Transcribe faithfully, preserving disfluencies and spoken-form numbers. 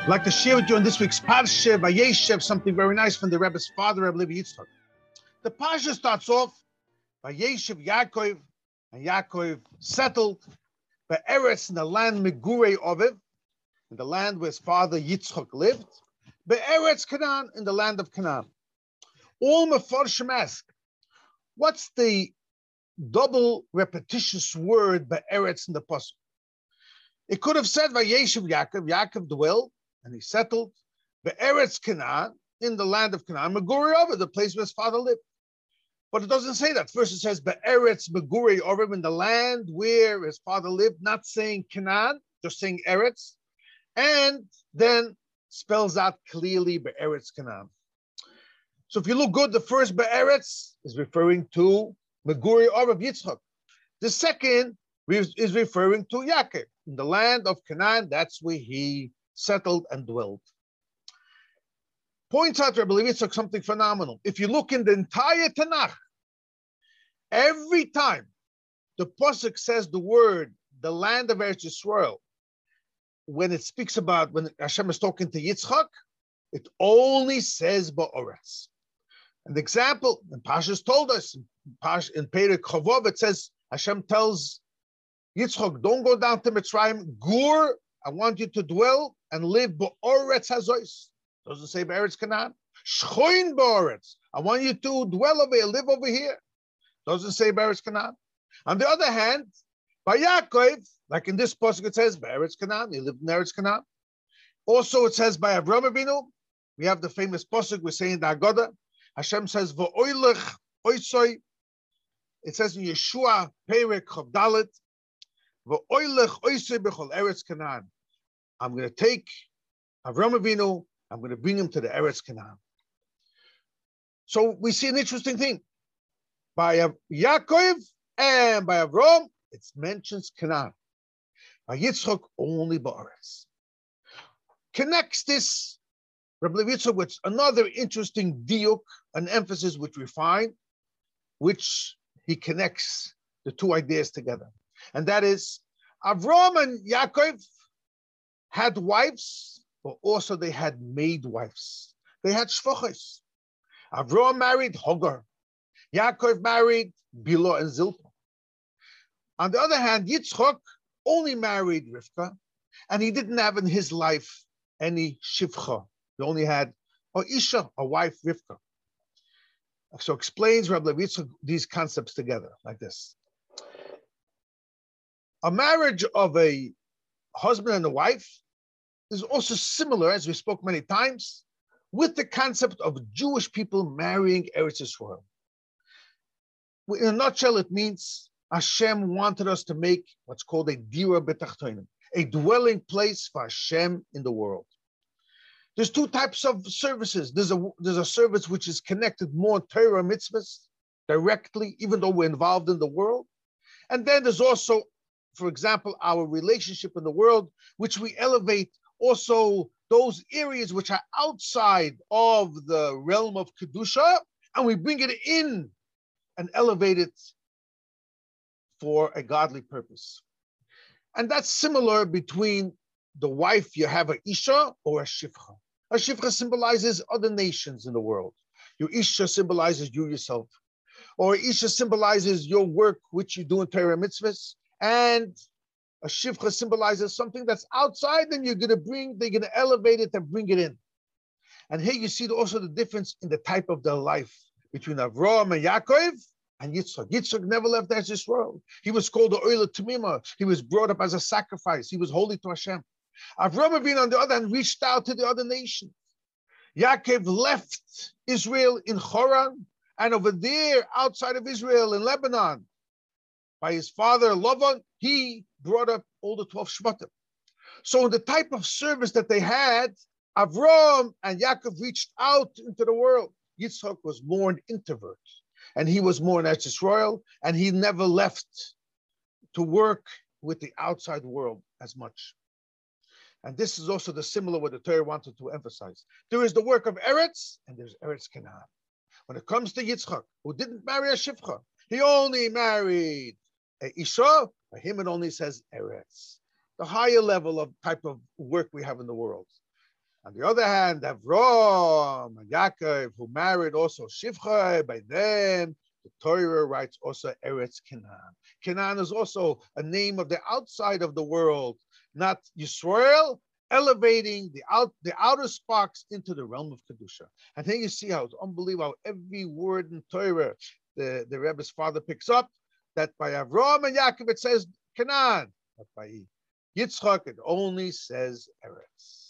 I'd like to share with you in this week's Parsha by Yesheb, something very nice from the Rebbe's father, Rabbi Levi Yitzchak. The Parsha starts off by Yesheb Yaakov, and Yaakov settled by Eretz in the land Megurei Oviv, in the land where his father Yitzchak lived, by Eretz Canaan, in the land of Canaan. All Mepharshim ask, what's the double repetitious word by Eretz in the pasuk? It could have said by Yeshiv Yaakov, Yaakov dwelled, and he settled by Eretz Canaan, in the land of Canaan, Megurei Oviv, the place where his father lived. But it doesn't say that. First it says by Eretz Megurei Oviv, in the land where his father lived, not saying Canaan, just saying Eretz, and then spells out clearly by Eretz Canaan. So if you look good, the first by Eretz is referring to Megurei Oviv Yitzchak. The second is referring to Yaakov. In the land of Canaan, that's where he settled and dwelled. Points out, Rabbi Levi Yitzchak, something phenomenal. If you look in the entire Tanakh, every time the pasuk says the word, the land of Eretz Yisroel, when it speaks about, when Hashem is talking to Yitzchak, it only says Ba'oretz. An example, and Pasha's told us, in Perek Chavov, it says, Hashem tells Yitzchak, don't go down to Mitzrayim, Gur, I want you to dwell and live Ba'oretz Hazois. Doesn't say Ba'oretz Canaan. Shchoin Ba'oretz, I want you to dwell over here, live over here. Doesn't say Ba'oretz Canaan. On the other hand, by Yaakov, like in this pasuk, it says Ba'oretz Canaan, he lived in Eretz Canaan. Also, it says by Avraham Avinu, we have the famous pasuk, we say in the Haggadah, Hashem says, V'oylech oisoi. It says in Yeshua, Perek Chavdalet, V'oylech oisoi b'chol Eretz Canaan. I'm going to take Avraham Avinu, I'm going to bring him to the Eretz Canaan. So we see an interesting thing. By Yaakov and by Avraham, it mentions Canaan. By Yitzchak, only Ba'aretz. Connects this, Rabbi Levi Yitzchak, with another interesting diuk, an emphasis which we find, which he connects the two ideas together. And that is, Avraham and Yaakov had wives, but also they had maid wives. They had shvachos. Avraham married Hogar. Yaakov married Bilah and Zilpah. On the other hand, Yitzchak only married Rivka, and he didn't have in his life any Shifcha. He only had or Isha, a wife, Rivka. So explains Rabbi Levi Yitzchak these concepts together like this. A marriage of a husband and a wife is also similar, as we spoke many times, with the concept of Jewish people marrying Eretz Yisrael. In a nutshell, it means Hashem wanted us to make what's called a Dira B'techtonim, a dwelling place for Hashem in the world. There's two types of services. There's a, there's a service which is connected more to Torah mitzvahs directly, even though we're involved in the world. And then there's also, for example, our relationship in the world, which we elevate also those areas which are outside of the realm of Kedusha, and we bring it in and elevate it for a godly purpose. And that's similar between the wife, you have an Isha or a Shifcha. A Shifcha symbolizes other nations in the world. Your Isha symbolizes you yourself. Or Isha symbolizes your work, which you do in Torah mitzvahs. And a Shifcha symbolizes something that's outside, and you're going to bring, they're going to elevate it and bring it in. And here you see also the difference in the type of their life between Avraham and Yaakov and Yitzchak. Yitzchak never left this world. He was called the Oila Tamima. He was brought up as a sacrifice. He was holy to Hashem. Avraham Avinu, on the other hand, reached out to the other nations. Yaakov left Israel in Haran, and over there, outside of Israel, in Lebanon, by his father, Lovan, he brought up all the twelve Shvatim. So in the type of service that they had, Avraham and Yaakov reached out into the world. Yitzchak was more an introvert, and he was more in Eretz Yisrael, and he never left to work with the outside world as much. And this is also the similar what the Torah wanted to emphasize. There is the work of Eretz, and there's Eretz Canaan. When it comes to Yitzchak, who didn't marry a Shifcha, he only married a Isha. For him, it only says Eretz. The higher level of type of work we have in the world. On the other hand, Avram and Yaakov, who married also Shifcha, by then the Torah writes also Eretz Canaan. Canaan is also a name of the outside of the world, not Yisroel, elevating the out the outer sparks into the realm of Kedusha. And then you see how it's unbelievable, how every word in Torah, the, the Rebbe's father picks up, that by Avram and Yaakov it says Canaan, but by Yitzchak it only says Eretz.